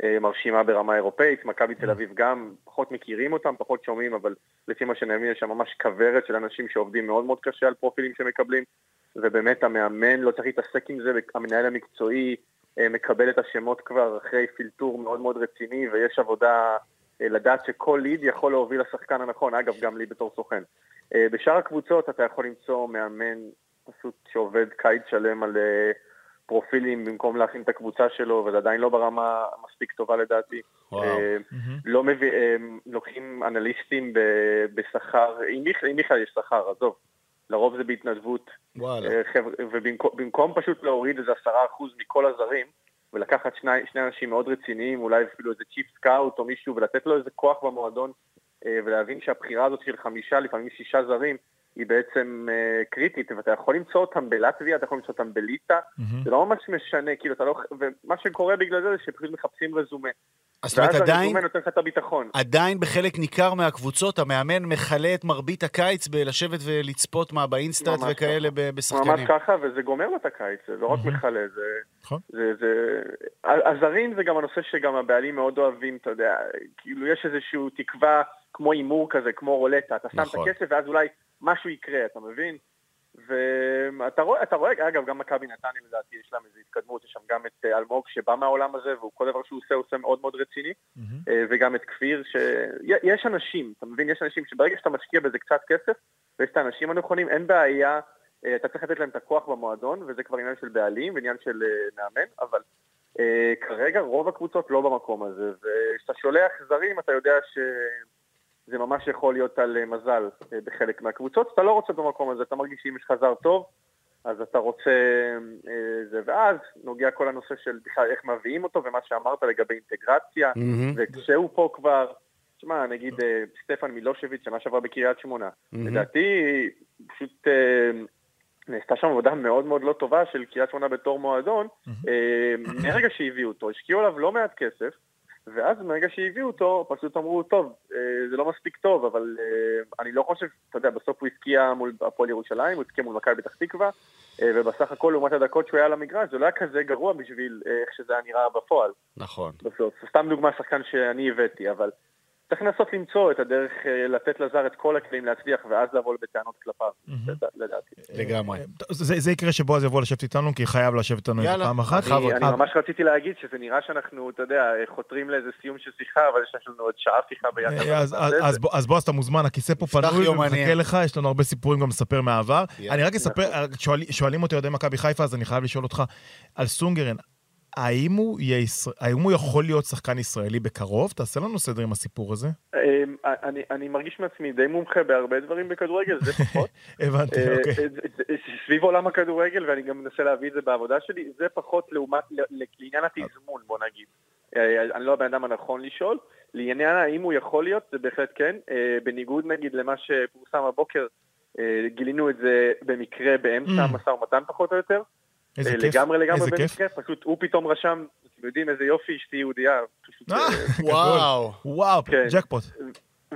אה, מרשימה ברמה אירופאית, מכבי תל אביב גם פחות מכירים אותם, פחות שומעים, אבל לפי מה שנאמין יש שם ממש כברת של אנשים שעובדים מאוד מאוד קשה על פרופילים שמקבלים, ובאמת המאמן לא צריך להתעסק עם זה, המנהל המקצועי, מקבל את השמות כבר אחרי פילטור מאוד מאוד רציני, ויש עבודה לדעת שכל ליד יכול להוביל לשחקן הנכון, אגב גם לי בתור סוכן. בשאר הקבוצות אתה יכול למצוא מאמן פשוט שעובד קיץ שלם על פרופילים במקום להכין את הקבוצה שלו, וזה עדיין לא ברמה מספיק טובה לדעתי. לא מביא, לוקחים אנליסטים בשכר, אם בכלל יש שכר, עזוב. לרוב זה בהתנדבות, ובמקום פשוט להוריד איזה עשרה אחוז מכל הזרים, ולקחת שני, שני אנשים מאוד רציניים, אולי אפילו איזה צ'יפ סקאוט או מישהו, ולתת לו איזה כוח במועדון, ולהבין שהבחירה הזאת של חמישה, לפעמים שישה זרים, היא בעצם קריטית, ואתה יכול למצוא אותם בלטביה, אתה יכול למצוא אותם בליטה, mm-hmm. זה לא ממש משנה, כאילו אתה לא... ומה שקורה בגלל זה זה שפשוט מחפשים רזומה. אז זאת אומרת, עדיין, עדיין בחלק ניכר מהקבוצות, המאמן מחלה את מרבית הקיץ בלשבת ולצפות מה באינסטאט וכאלה בשחקנים. ממש ככה, וזה גומר לו את הקיץ, זה לא רק מחלה, זה... הזרים זה גם הנושא שגם הבעלים מאוד אוהבים, אתה יודע, כאילו יש איזושהי תקווה כמו אימור כזה, כמו רולטה, אתה שם את הכסף ואז אולי משהו יקרה, אתה מבין? ואתה רואה, אתה רואה, אגב, גם מכבי נתניה לדעתי יש להם איזו התקדמות, יש שם גם את אלמוג שבא מהעולם הזה, והוא כל דבר שהוא עושה, הוא עושה מאוד מאוד רציני, mm-hmm. וגם את כפיר, שיש אנשים, אתה מבין, יש אנשים שברגע שאתה משקיע בזה קצת כסף, ויש את האנשים הנכונים, אין בעיה, אתה צריך לתת להם את הכוח במועדון, וזה כבר עניין של בעלים, ועניין של מאמן, אבל כרגע רוב הקבוצות לא במקום הזה, וכשאתה שולח זרים, אתה יודע ש... זה ממש יכול להיות על מזל בחלק מהקבוצות. אתה לא רוצה במקום הזה, אתה מרגיש שאם יש חזר טוב, אז אתה רוצה זה, ואז נוגע כל הנושא של איך מביאים אותו, ומה שאמרת לגבי אינטגרציה, וכשהוא פה כבר, תשמע, נגיד סטפן מילושביץ' שמה שעברה בקריית שמונה, לדעתי פשוט נעשתה שם עבודה מאוד מאוד לא טובה של קריית שמונה בתור מועדון, מהרגע שהביאו אותו, השקיעו עליו לא מעט כסף, ואז מרגע שהביאו אותו, פשוט אמרו, טוב, זה לא מספיק טוב, אבל אני לא חושב, אתה יודע, בסוף הוא הסקיע מול הפועל ירושלים, הוא הסקיע מול מכבי פתח תקווה, ובסך הכל, לעומת הדקות שהוא היה על המגרש, זה לא היה כזה גרוע בשביל איך שזה היה נראה בפועל. נכון. בסוף, סתם דוגמה, שחקן שאני הבאתי, אבל צריך לנסות למצוא את הדרך לתת לזר את כל הכלים להצליח, ואז לבוא בטענות כלפיו, לדעתי. לגמרי. זה יקרה שבו אז יבוא לשבת איתנו, כי חייב לשבת איתנו פעם אחת. אני ממש רציתי להגיד שזה נראה שאנחנו, אתה יודע, חותרים לאיזה סיום של שיחה, אבל יש לנו עוד שעה שיחה ביחד. אז בוא, אז אתה מוזמן, הכיסא פה פנוי, ומחכה לך, יש לנו הרבה סיפורים גם לספר מהעבר. אני רק אספר, שואלים אותי עוד מכבי חיפה, אז אני חייב לשאול אותך על סונגרן. האם הוא, ישראל, האם הוא יכול להיות שחקן ישראלי בקרוב? תעשה לנו סדר עם הסיפור הזה. אני, אני מרגיש מעצמי די מומחה בהרבה דברים בכדורגל, זה פחות. הבנתי, אוקיי. סביב עולם הכדורגל, ואני גם מנסה להביא את זה בעבודה שלי, זה פחות לעומת, לעניין התזמון, בוא נגיד. אני לא הבן אדם הנכון לשאול. לעניין האם הוא יכול להיות, זה בהחלט כן. בניגוד נגיד למה שפורסם הבוקר, גילינו את זה במקרה באמצע המשא ומתן פחות או יותר. לגמרי לגמרי במקרה, פשוט הוא פתאום רשם, אתם יודעים איזה יופי אשתי יהודייה. וואו, וואו, ג'קפוט.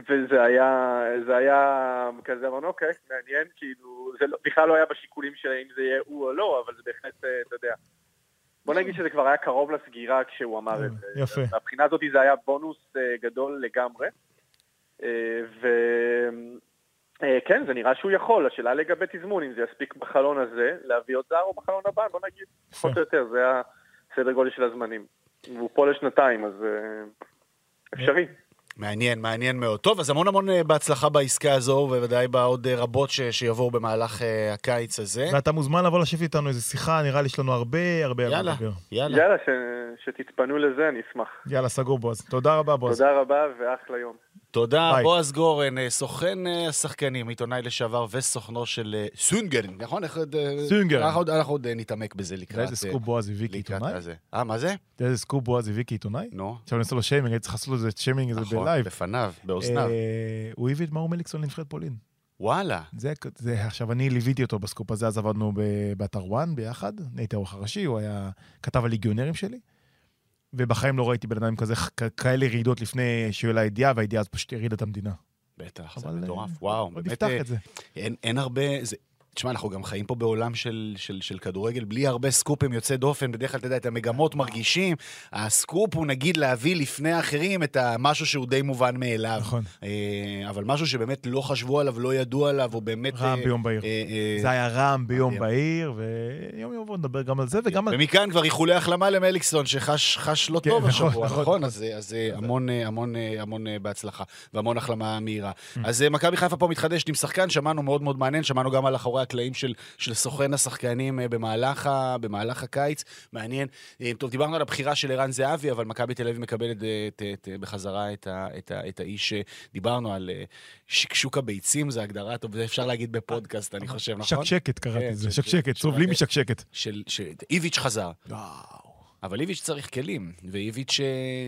וזה היה, זה היה כזה, אבל אוקיי, מעניין, כאילו, זה בכלל לא היה בשיקולים של אם זה יהיה הוא או לא, אבל זה בהחלט, אתה יודע. בוא נגיד שזה כבר היה קרוב לסגירה כשהוא אמר את זה. יפה. מהבחינה הזאת זה היה בונוס גדול לגמרי, ו... כן, זה נראה שהוא יכול. השאלה לגבי תזמון, אם זה יספיק בחלון הזה, להביא עוד זר או בחלון הבא, בוא נגיד, פחות או יותר, זה היה סדר גודל של הזמנים. והוא פה לשנתיים, אז אפשרי. מעניין, מעניין מאוד. טוב, אז המון המון בהצלחה בעסקה הזו, ובוודאי בעוד רבות שיבואו במהלך הקיץ הזה. ואתה מוזמן לבוא לשבת איתנו איזו שיחה, נראה לי שלנו הרבה, הרבה... יאללה, יאללה. יאללה, שתתפנו לזה, אני אשמח. יאללה, סגור בועז. תודה רבה, בועז. תודה רבה, ואחלה יום. תודה, ביי. בועז גורן, סוכן השחקנים, עיתונאי לשעבר וסוכנו של סונגרן, נכון? סונגרן. אנחנו, אנחנו עוד נתעמק בזה לקראת... איזה סקופ בועז הביא כעיתונאי? אה, מה זה? איזה סקופ בועז הביא כעיתונאי? נו. עכשיו אני עושה לו שיימינג, אני צריך לעשות לו את שיימינג הזה נכון, בלייב. בפניו, באוזניו. אה, הוא הביא את מאור מליקסון לנבחרת פולין. וואלה. זה, זה, עכשיו אני ליוויתי אותו בסקופ הזה, אז עבדנו באתר וואן ביחד, הייתי עורך הראשי, הוא היה כתב הליגיונרים שלי. ובחיים לא ראיתי בינתיים כזה, כאלה רעידות לפני שהילה הידיעה, והידיעה אז פשוט הרעידה את המדינה. בטח, זה מטורף, וואו. לא נפתח את זה. אין הרבה, תשמע, אנחנו גם חיים פה בעולם של כדורגל, בלי הרבה סקופים יוצא דופן, בדרך כלל, אתה יודע, את המגמות מרגישים, הסקופ הוא נגיד להביא לפני האחרים את משהו שהוא די מובן מאליו. נכון. אבל משהו שבאמת לא חשבו עליו, לא ידעו עליו, הוא באמת... רעם ביום בהיר. זה היה רעם ביום בהיר, ויום יום בוא נדבר גם על זה, וגם על... ומכאן כבר איחולי החלמה למליקסון, שחש לא טוב השבוע, נכון? אז המון המון המון בהצלחה, והמון החלמה מהירה. אז מכבי חיפה פה מתחדשת עם שחקן, שמענו מאוד מאוד מעניין, שמענו גם על אחורי הקלעים של, של סוכן השחקנים במהלך, במהלך הקיץ. מעניין. טוב, דיברנו על הבחירה של ערן זהבי, אבל מכבי תל אביב מקבלת את, את, בחזרה את, את, את האיש שדיברנו על שקשוק הביצים, זה הגדרה, טוב, זה אפשר להגיד בפודקאסט, אני חושב, נכון? שקשקת, קראתי את זה, שקשקת, סובלים משקשקת. של, של, איביץ' חזר. וואו. אבל איביץ' צריך כלים, ואיביץ',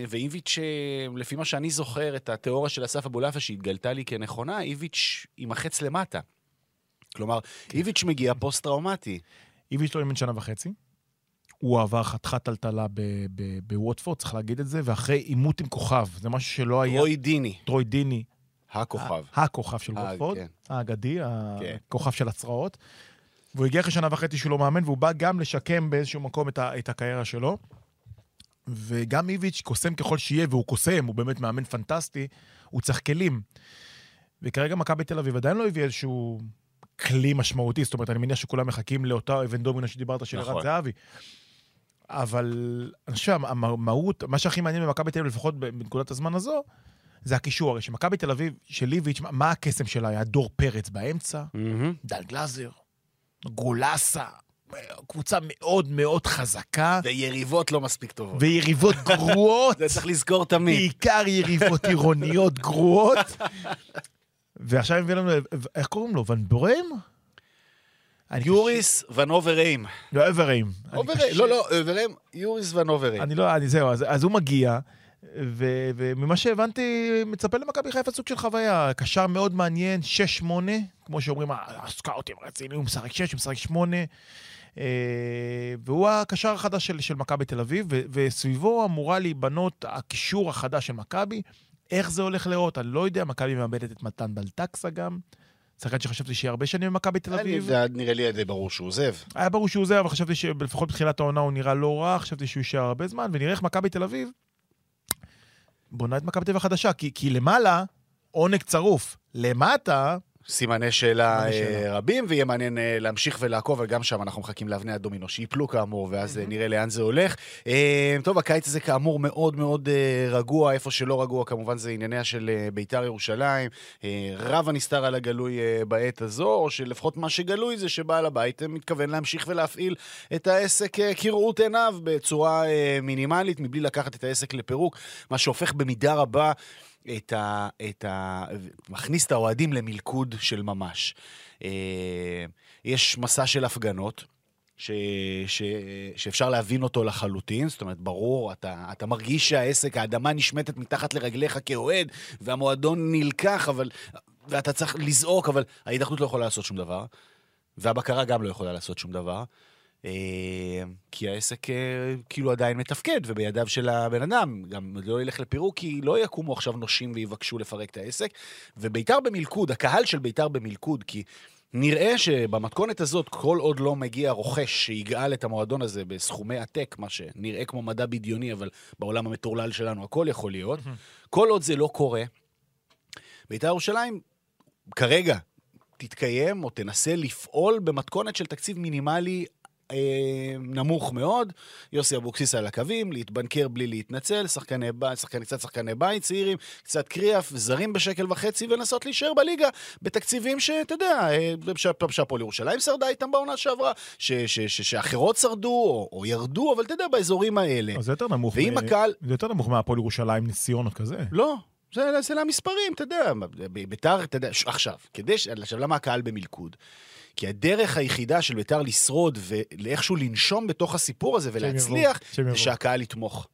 ואיביץ', לפי מה שאני זוכר, את התיאוריה של אסף אבולפיה שהתגלתה לי כנכונה, איביץ' עם החץ למטה. כלומר, איביץ' מגיע פוסט-טראומטי. איביץ' לא ימין שנה וחצי. הוא עבר חתיכת טלטלה בווטפורד, צריך להגיד את זה, ואחרי עימות עם כוכב, זה משהו שלא היה... טרוי דיני. טרוי דיני. הכוכב. הכוכב של ווטפורד, האגדי, הכוכב של הצרעות. והוא הגיע אחרי שנה וחצי שהוא לא מאמן, והוא בא גם לשקם באיזשהו מקום את הקריירה שלו. וגם איביץ' קוסם ככל שיהיה, והוא קוסם, הוא באמת מאמן פנטסטי, הוא צריך כלים. וכרגע מכבי תל אביב עדיין לא הביא איזשהו כלי משמעותי, זאת אומרת, אני מניח שכולם מחכים לאותה אבן דומינו שדיברת של ערן זהבי. אבל אני חושב, המהות, מה שהכי מעניין במכבי תל אביב, לפחות בנקודת הזמן הזו, זה הקישור הרי, שמכבי תל אביב של ליביץ', מה הקסם שלה? היה דור פרץ באמצע, דן גלאזר, גולסה, קבוצה מאוד מאוד חזקה. ויריבות לא מספיק טובות. ויריבות גרועות. זה צריך לזכור תמיד. בעיקר יריבות עירוניות גרועות. ועכשיו הם מביאים לנו, איך קוראים לו? ון בורם? יוריס ון אובריים. לא, אובריים. לא, לא, אובריים, יוריס ון אובריים. אני לא, אני זהו, אז הוא מגיע, וממה שהבנתי, מצפה למכבי חיפה סוג של חוויה, קשר מאוד מעניין, שש שמונה, כמו שאומרים, הסקאוטים רצים, הוא משחק שש, הוא משחק שמונה, והוא הקשר החדש של מכבי תל אביב, וסביבו אמורה להיבנות הקישור החדש של מכבי, איך זה הולך לראות? אני לא יודע, מכבי מאבדת את מתן בלטקסה גם. שחקן שחשבתי שיהיה הרבה שנים במכבי תל אביב. נראה לי עדיין ברור שהוא עוזב. היה ברור שהוא עוזב, אבל חשבתי שלפחות בתחילת העונה הוא נראה לא רע, חשבתי שהוא יישאר הרבה זמן, ונראה איך מכבי תל אביב בונה את מכבי תל אביב החדשה, כי למעלה עונג צרוף, למטה סימני שאלה רבים, ויהיה מעניין להמשיך ולעקוב, וגם שם אנחנו מחכים לאבני הדומינו שיפלו כאמור, ואז נראה לאן זה הולך. טוב, הקיץ הזה כאמור מאוד מאוד רגוע, איפה שלא רגוע, כמובן זה ענייניה של ביתר ירושלים, רב הנסתר על הגלוי בעת הזו, או שלפחות מה שגלוי זה שבעל הבית מתכוון להמשיך ולהפעיל את העסק כראות עיניו בצורה מינימלית, מבלי לקחת את העסק לפירוק, מה שהופך במידה רבה את ה, את ה, מכניס את האוהדים למלכוד של ממש. יש מסע של הפגנות ש, ש, שאפשר להבין אותו לחלוטין, זאת אומרת, ברור, אתה, אתה מרגיש שהעסק, האדמה נשמטת מתחת לרגליך כאוהד, והמועדון נלקח, אבל, ואתה צריך לזעוק, אבל ההידחנות לא יכולה לעשות שום דבר, והבקרה גם לא יכולה לעשות שום דבר, כי העסק כאילו עדיין מתפקד, ובידיו של הבן אדם, גם לא ילך לפירוק, כי לא יקומו עכשיו נושים ויבקשו לפרק את העסק, וביתר במלכוד, הקהל של ביתר במלכוד, כי נראה שבמתכונת הזאת, כל עוד לא מגיע רוכש שיגאל את המועדון הזה בסכומי עתק, מה שנראה כמו מדע בדיוני, אבל בעולם המטורלל שלנו הכל יכול להיות, כל עוד זה לא קורה, ביתר ירושלים, כרגע, תתקיים או תנסה לפעול במתכונת של תקציב מינימלי נמוך מאוד, יוסי אבוקסיס על הקווים, להתבנקר בלי להתנצל, שחקני בית, שחקני, קצת שחקני בית, צעירים, קצת קריאף, זרים בשקל וחצי, ונסות להישאר בליגה, בתקציבים שאתה יודע, שהפועל ירושלים שרדה איתם בעונה שעברה, שאחרות שרדו או ירדו, אבל אתה יודע, באזורים האלה. זה יותר נמוך מהפועל ירושלים ניסיונות כזה. לא. זה, זה למספרים, אתה יודע, ביתר, אתה יודע, עכשיו, כדי, עכשיו, למה הקהל במלכוד? כי הדרך היחידה של ביתר לשרוד ולאיכשהו לנשום בתוך הסיפור הזה ולהצליח, זה שהקהל יתמוך.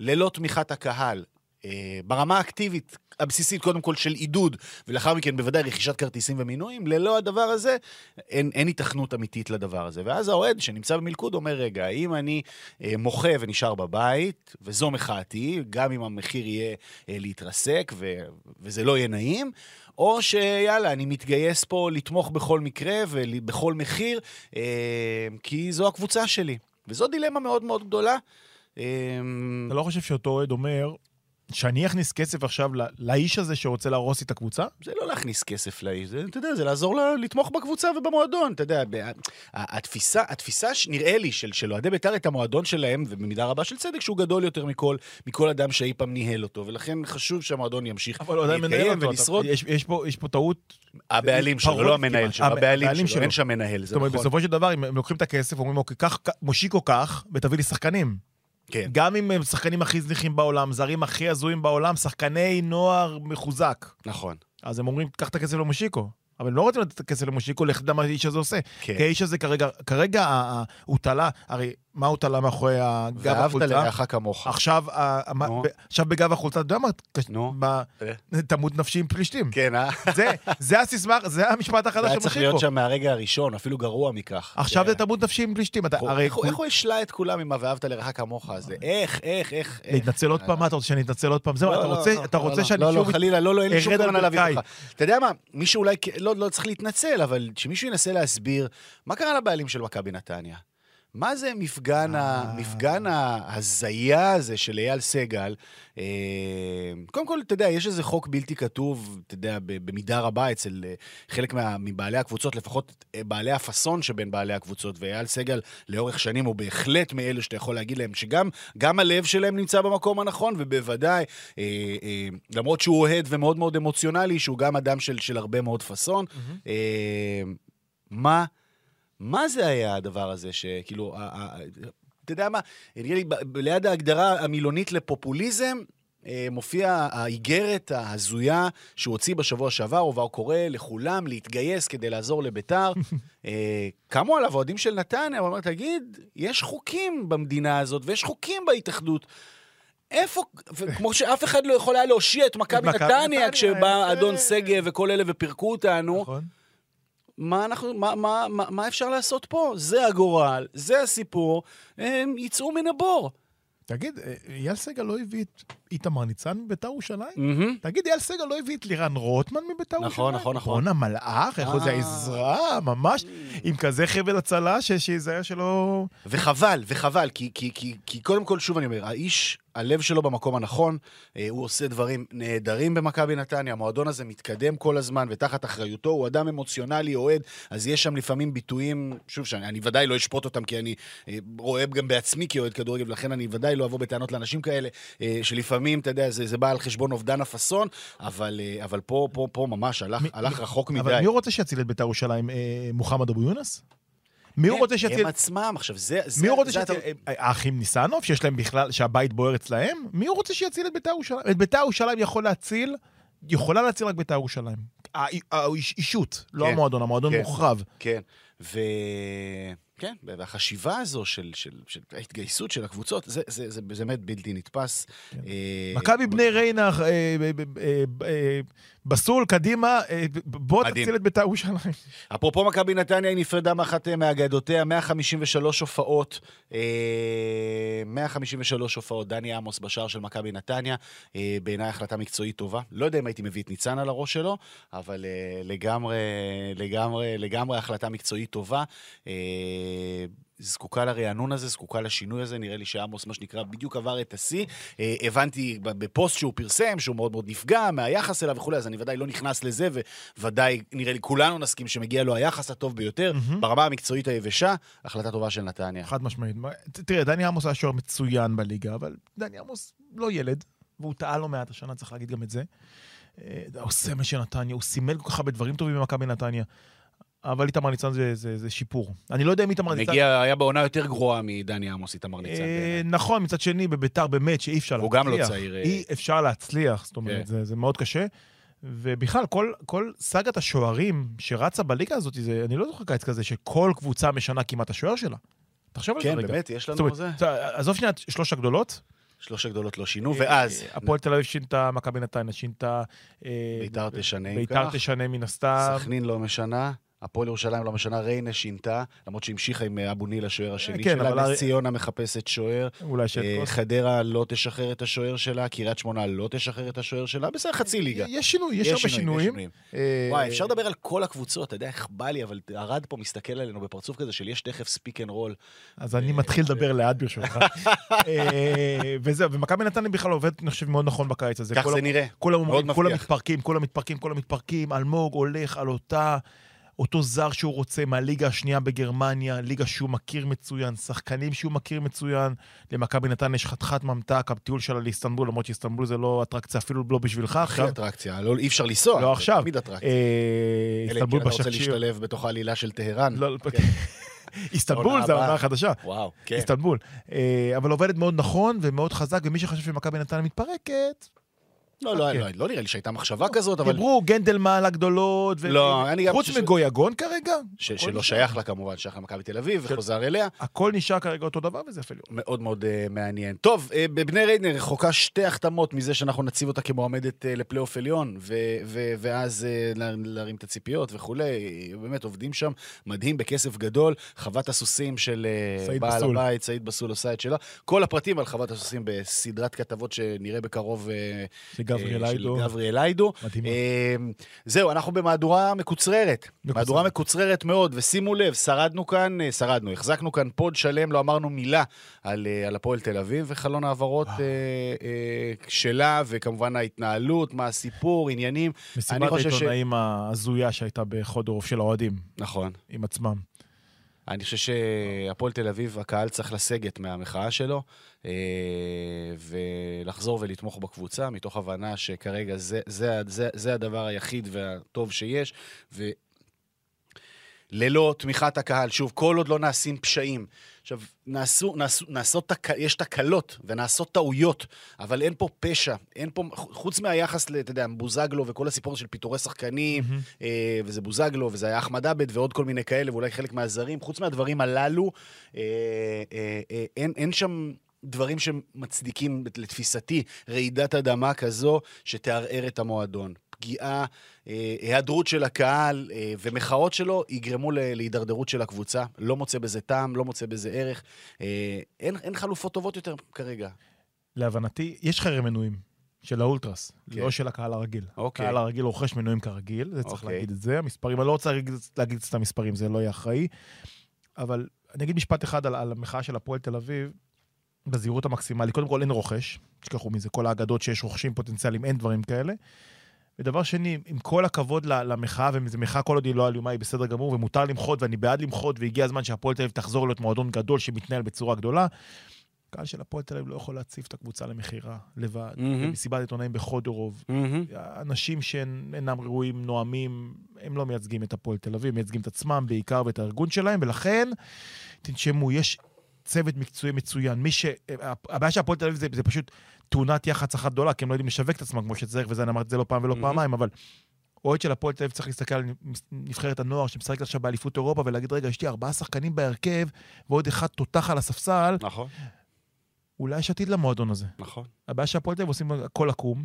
ללא תמיכת הקהל, ברמה האקטיבית, הבסיסית, קודם כל של עידוד, ולאחר מכן בוודאי רכישת כרטיסים ומינויים, ללא הדבר הזה, אין, אין התכנות אמיתית לדבר הזה. ואז האוהד שנמצא במלכוד אומר, רגע, אם אני אה, מוכה ונשאר בבית, וזו מחאתי, גם אם המחיר יהיה אה, להתרסק, ו, וזה לא יהיה נעים, או שיאללה, אני מתגייס פה לתמוך בכל מקרה, ובכל מחיר, אה, כי זו הקבוצה שלי. וזו דילמה מאוד מאוד גדולה. אה, אתה לא חושב שאותו אוהד אומר, שאני אכניס כסף עכשיו לאיש הזה שרוצה להרוס את הקבוצה? זה לא להכניס כסף לאיש, זה, אתה יודע, זה לעזור לה, לתמוך בקבוצה ובמועדון, אתה יודע, התפיסה, התפיסה נראה לי של אוהדי בית"ר את המועדון שלהם, ובמידה רבה של צדק, שהוא גדול יותר מכל, מכל אדם שאי פעם ניהל אותו, ולכן חשוב שהמועדון ימשיך להתקיים ולשרוד. יש, יש פה, יש פה טעות. הבעלים שלו, לא המנהל שלו, הבעלים שלו, אין שם מנהל, זה נכון. בסופו של דבר, הם לוקחים את הכסף, אומרים, אוקיי, כך, מושיק או כך, ותביא לי שחקנים. כן. גם אם הם שחקנים הכי זניחים בעולם, זרים הכי הזויים בעולם, שחקני נוער מחוזק. נכון. אז הם אומרים, קח את הכסף למושיקו. אבל הם לא רוצים לתת את הכסף למושיקו, לכדם האיש הזה עושה. כן. כי האיש הזה כרגע, כרגע הוא תלה, הרי מה הוא תלה מאחורי הגב החולצה? ואהבת לרעך כמוך. עכשיו, נו. עכשיו בגב החולצה, אתה יודע מה? תמות נפשיים פלישתים. כן, אה? זה, זה הסיסמה, זה המשפט החדש של מושיקו. זה צריך להיות שם מהרגע הראשון, אפילו גרוע מכך. עכשיו זה תמות נפשיים פלישתים. איך הוא השלה את כולם עם ואהבת לרעך כמוך הזה? איך, איך, איך? להתנצל עוד פעם? מה אתה רוצה שנתנצל עוד פעם? זהו, אתה רוצה שאני שוב... לא, לא, חלילה, לא, לא, אין לי שום כוונה להביא אותך. אתה יודע מה? מישהו אולי לא צריך להתנצל, אבל שמישהו ינסה להסביר מה קרה לבעלים של מכבי נתניה. מה זה מפגן, המפגן ההזיה הזה של אייל סגל? קודם כל, אתה יודע, יש איזה חוק בלתי כתוב, אתה יודע, במידה רבה אצל חלק מבעלי הקבוצות, לפחות בעלי הפסון שבין בעלי הקבוצות, ואייל סגל לאורך שנים הוא בהחלט מאלו שאתה יכול להגיד להם, שגם גם הלב שלהם נמצא במקום הנכון, ובוודאי, למרות שהוא אוהד ומאוד מאוד אמוציונלי, שהוא גם אדם של, של הרבה מאוד פסון, מה... מה זה היה הדבר הזה שכאילו, אתה יודע מה, נראה לי, ליד ההגדרה המילונית לפופוליזם, מופיע האיגרת ההזויה שהוא הוציא בשבוע שעבר, ובו קורא לכולם להתגייס כדי לעזור לביתר. כמו על העובדים של נתניה, הוא אומר, תגיד, יש חוקים במדינה הזאת, ויש חוקים בהתאחדות. איפה, כמו שאף אחד לא יכול היה להושיע את מכבי נתניה, כשבא אדון סגב וכל אלה ופרקו אותנו. נכון. מה, אנחנו, מה, מה, מה, מה אפשר לעשות פה? זה הגורל, זה הסיפור, הם יצאו מן הבור. תגיד, יאל סגל לא הביא איתמר ניצן מביתר ירושלים. תגיד, יעל סגל לא הביא את לירן רוטמן מביתר ירושלים? נכון, נכון, נכון. בונה מלאך, איך זה העזרה, ממש, עם כזה חבל הצלה, שיזהר שלא... וחבל, וחבל, כי קודם כל, שוב אני אומר, האיש... הלב שלו במקום הנכון, הוא עושה דברים נהדרים במכבי נתניה, המועדון הזה מתקדם כל הזמן, ותחת אחריותו, הוא אדם אמוציונלי, אוהד, אז יש שם לפעמים ביטויים, שוב, שאני ודאי לא אשפוט אותם, כי אני רואה גם בעצמי כאוהד כדורגל, לכן אני ודאי לא אבוא בטענות לאנשים כאלה, שלפעמים, אתה יודע, זה, זה בא על חשבון אובדן הפסון, אבל, אבל פה, פה, פה ממש הלך, הלך רחוק מדי. אבל מי רוצה שיציל את בית"ר ירושלים, מוחמד אבו יונס? מי הוא רוצה שתהיה... הם עצמם, עכשיו, זה... מי הוא רוצה שתהיה... האחים ניסנוף, שיש להם בכלל, שהבית בוער אצלהם, מי הוא רוצה שיציל את בית"ר ירושלים? את בית"ר ירושלים יכול להציל, יכולה להציל רק בית"ר ירושלים. האישות, לא המועדון, המועדון מוחרב. כן, ו... כן, והחשיבה הזו של ההתגייסות של הקבוצות, זה באמת בלתי נתפס. מכבי בני ריינח, בסול, קדימה, בוא תציל את בית"ר ירושלים. אפרופו מכבי נתניה, היא נפרדה מאחת מאגדותיה, מאה חמישים ושלוש הופעות, מאה חמישים ושלוש הופעות, דני עמוס בשער של מכבי נתניה, בעיניי החלטה מקצועית טובה, לא יודע אם הייתי מביא את ניצן על הראש שלו, אבל לגמרי, לגמרי, לגמרי החלטה מקצועית טובה, זקוקה לרענון הזה, זקוקה לשינוי הזה, נראה לי שעמוס, מה שנקרא, בדיוק עבר את השיא, הבנתי בפוסט שהוא פרסם, שהוא מאוד מאוד נפגע מהיחס אליו וכולי, אז אני ודאי לא נכנס לזה, וודאי, נראה לי, כולנו נסכים שמגיע לו היחס הטוב ביותר, ברמה המקצועית היבשה, החלטה טובה של נתניה. חד משמעית. תראה, דני עמוס היה שוער מצוין בליגה, אבל דני עמוס לא ילד, והוא טעה לו מעט השנה, צריך להגיד גם את זה. הוא סמל של נתניה, הוא סימל כל כך בדברים טובים במכבי נתניה. אבל איתמר ניצן זה, זה, זה שיפור. אני לא יודע אם איתמר ניצן... מגיע, היה בעונה יותר גרועה מדני עמוס, איתמר ניצן. נכון, מצד שני, בביתר באמת שאי אפשר להצליח. הוא גם לא צעיר. אי אפשר להצליח, זאת אומרת, זה, זה מאוד קשה. ובכלל, כל, כל סגת השוערים שרצה בליגה הזאת, זה, אני לא זוכר קיץ כזה, שכל קבוצה משנה כמעט השוער שלה. תחשב על זה רגע. כן, באמת, יש לנו זה. עזוב שנייה, שלוש הגדולות. שלוש הגדולות לא שינו, ואז... הפועל תל אביב שינתה, מכבי נתניה שינתה... ביתר תשנה, ביתר תשנה מן הסתם. סכנין לא משנה. הפועל ירושלים לא משנה, ריינה שינתה, למרות שהמשיכה עם אבו ניל השוער השני כן, שלה, אבל... נס ציונה מחפשת שוער, אה, חדרה לא תשחרר את השוער שלה, קריית שמונה לא תשחרר את השוער שלה, בסדר חצי ליגה. יש שינוי, יש הרבה שינויים. שינויים. אה... וואי, אפשר לדבר על כל הקבוצות, אתה יודע איך בא לי, אבל הרד פה מסתכל עלינו בפרצוף כזה של יש תכף ספיק אנד רול. אז אה... אני מתחיל לדבר אה... לעד ברשותך. אה, וזה, ומכבי נתניה בכלל עובד, אני חושב, מאוד נכון בקיץ הזה. כך כולם, זה נראה, כולם, מאוד כולם מבטיח. מתפרקים, כולם מתפרקים, כולם מתפרקים, אלמוג הולך על אותה אותו זר שהוא רוצה מהליגה השנייה בגרמניה, ליגה שהוא מכיר מצוין, שחקנים שהוא מכיר מצוין, למכבי נתניה יש חתיכת ממתק, הטיול שלה לאיסטנבול, למרות שאיסטנבול זה לא אטרקציה, אפילו לא בשבילך עכשיו. הכי אטרקציה, אי אפשר לנסוע. לא עכשיו. תמיד אטרקציה. איסטנבול בשקשיר. אתה רוצה להשתלב בתוך העלילה של טהרן. איסטנבול זה העונה החדשה. וואו, כן. איסטנבול. אבל עובדת מאוד נכון ומאוד חזק, ומי שחשב שמכבי נתניה מתפרקת לא, לא, לא, לא נראה לי שהייתה מחשבה כזאת, אבל... דיברו גנדלמן הגדולות, חוץ מגויגון כרגע. שלא שייך לה כמובן, שייך למכבי תל אביב וחוזר אליה. הכל נשאר כרגע אותו דבר, וזה אפילו. מאוד מאוד מעניין. טוב, בבני ריינר רחוקה שתי החתמות מזה שאנחנו נציב אותה כמועמדת לפלייאוף עליון, ואז להרים את הציפיות וכולי. באמת עובדים שם, מדהים בכסף גדול, חוות הסוסים של בעל הבית, סעיד בסול עושה את שלה. כל הפרטים על חוות הסוסים בסדרת כתבות שנראה בקרוב של גבריאל איידו. זהו, אנחנו במהדורה מקוצררת. מהדורה מקוצררת מאוד, ושימו לב, שרדנו כאן, שרדנו, החזקנו כאן פוד שלם, לא אמרנו מילה על הפועל תל אביב, וחלון העברות שלה, וכמובן ההתנהלות, מה הסיפור, עניינים. מסיבת העיתונאים הזויה שהייתה בחודרוף של האוהדים. נכון. עם עצמם. אני חושב שהפועל תל אביב, הקהל צריך לסגת מהמחאה שלו, ולחזור ולתמוך בקבוצה, מתוך הבנה שכרגע זה, זה, זה, זה הדבר היחיד והטוב שיש, וללא תמיכת הקהל, שוב, כל עוד לא נעשים פשעים, עכשיו, נעשו, נעשו, נעשות, יש תקלות ונעשות טעויות, אבל אין פה פשע, אין פה, חוץ מהיחס, אתה יודע, בוזגלו וכל הסיפור של פיתורי שחקנים, mm-hmm. אה, וזה בוזגלו, וזה היה אחמד עבד, ועוד כל מיני כאלה, ואולי חלק מהזרים, חוץ מהדברים הללו, אה, אה, אה, אין, אין שם דברים שמצדיקים לתפיסתי, רעידת אדמה כזו שתערער את המועדון. פגיעה, היעדרות של הקהל ומחאות שלו יגרמו להידרדרות של הקבוצה. לא מוצא בזה טעם, לא מוצא בזה ערך. אין, אין חלופות טובות יותר כרגע. להבנתי, יש חרם מנויים. של האולטרס, לא של הקהל הרגיל. הקהל הרגיל רוכש מנויים כרגיל, זה צריך להגיד את זה. המספרים, אני לא רוצה להגיד את המספרים, זה לא יהיה אחראי. אבל אני אגיד משפט אחד על המחאה של הפועל תל אביב, בזהירות המקסימלית. קודם כל אין רוכש, תשכחו מזה, כל האגדות שיש רוכשים פוטנציאליים, אין דברים כאלה. ודבר שני, עם כל הכבוד למחאה, וזה מחאה כל עוד היא לא עליומה, היא בסדר גמור, ומותר למחות, ואני בעד למחות, והגיע הזמן שהפועל תל אביב תחזור להיות מועדון גדול שמתנהל בצורה גדולה. הקהל של הפועל תל אביב לא יכול להציף את הקבוצה למחירה לבד, במסיבת עיתונאים בחודורוב. אנשים שאינם ראויים, נועמים, הם לא מייצגים את הפועל תל אביב, הם מייצגים את עצמם בעיקר ואת הארגון שלהם, ולכן, תנשמו, יש צוות מקצועי מצוין. מי ש... הבעיה שהפועל תל אביב זה, זה פשוט תאונת יח"צ אחת גדולה, כי הם לא יודעים לשווק את עצמם כמו שצריך, וזה אני אמרתי זה לא פעם ולא פעמיים, אבל אוהד של הפועל תל אביב צריך להסתכל על נבחרת הנוער שמשחקת עכשיו באליפות אירופה, ולהגיד, רגע, יש לי ארבעה שחקנים בהרכב, ועוד אחד תותח על הספסל. נכון. אולי יש עתיד למועדון הזה. נכון. הבעיה שהפועל תל אביב עושים הכל עקום,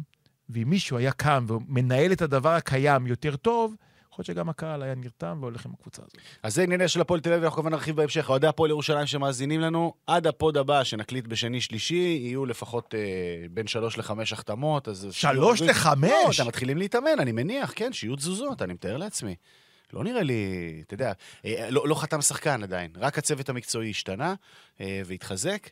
ואם מישהו היה קם ומנהל את הדבר הקיים יותר טוב, יכול להיות שגם הקהל היה נרתם והולך עם הקבוצה הזאת. אז זה ענייני של הפועל תל אביב, אנחנו כבר נרחיב בהמשך. אוהדי הפועל ירושלים שמאזינים לנו, עד הפוד הבא שנקליט בשני שלישי, יהיו לפחות אה, בין שלוש לחמש החתמות. שלוש לחמש? לא, אתם מתחילים להתאמן, אני מניח, כן, שיהיו תזוזות, אני מתאר לעצמי. לא נראה לי, אתה יודע, אה, לא, לא חתם שחקן עדיין, רק הצוות המקצועי השתנה אה, והתחזק.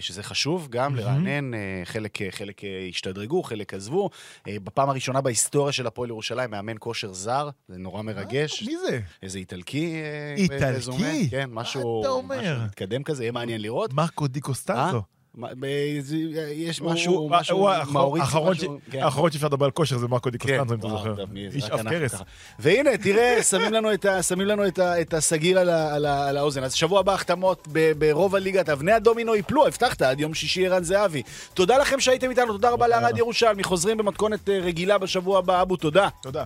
שזה חשוב גם לרענן, חלק, חלק השתדרגו, חלק עזבו. בפעם הראשונה בהיסטוריה של הפועל ירושלים, מאמן כושר זר, זה נורא מרגש. מי זה? איזה איטלקי. איטלקי? כן, משהו מתקדם כזה, יהיה מעניין לראות. מרקו די קוסטנטו. יש משהו, משהו האחרון שאפשר לדבר על כושר זה מרקו די קוסטנטו, אם אתה זוכר. איש אף קרס. והנה, תראה, שמים לנו את הסגיר על האוזן. אז שבוע הבא החתמות ברוב הליגת, אבני הדומינו ייפלו, הבטחת, עד יום שישי רן זהבי. תודה לכם שהייתם איתנו, תודה רבה לערד ירושלמי, חוזרים במתכונת רגילה בשבוע הבא. אבו, תודה. תודה.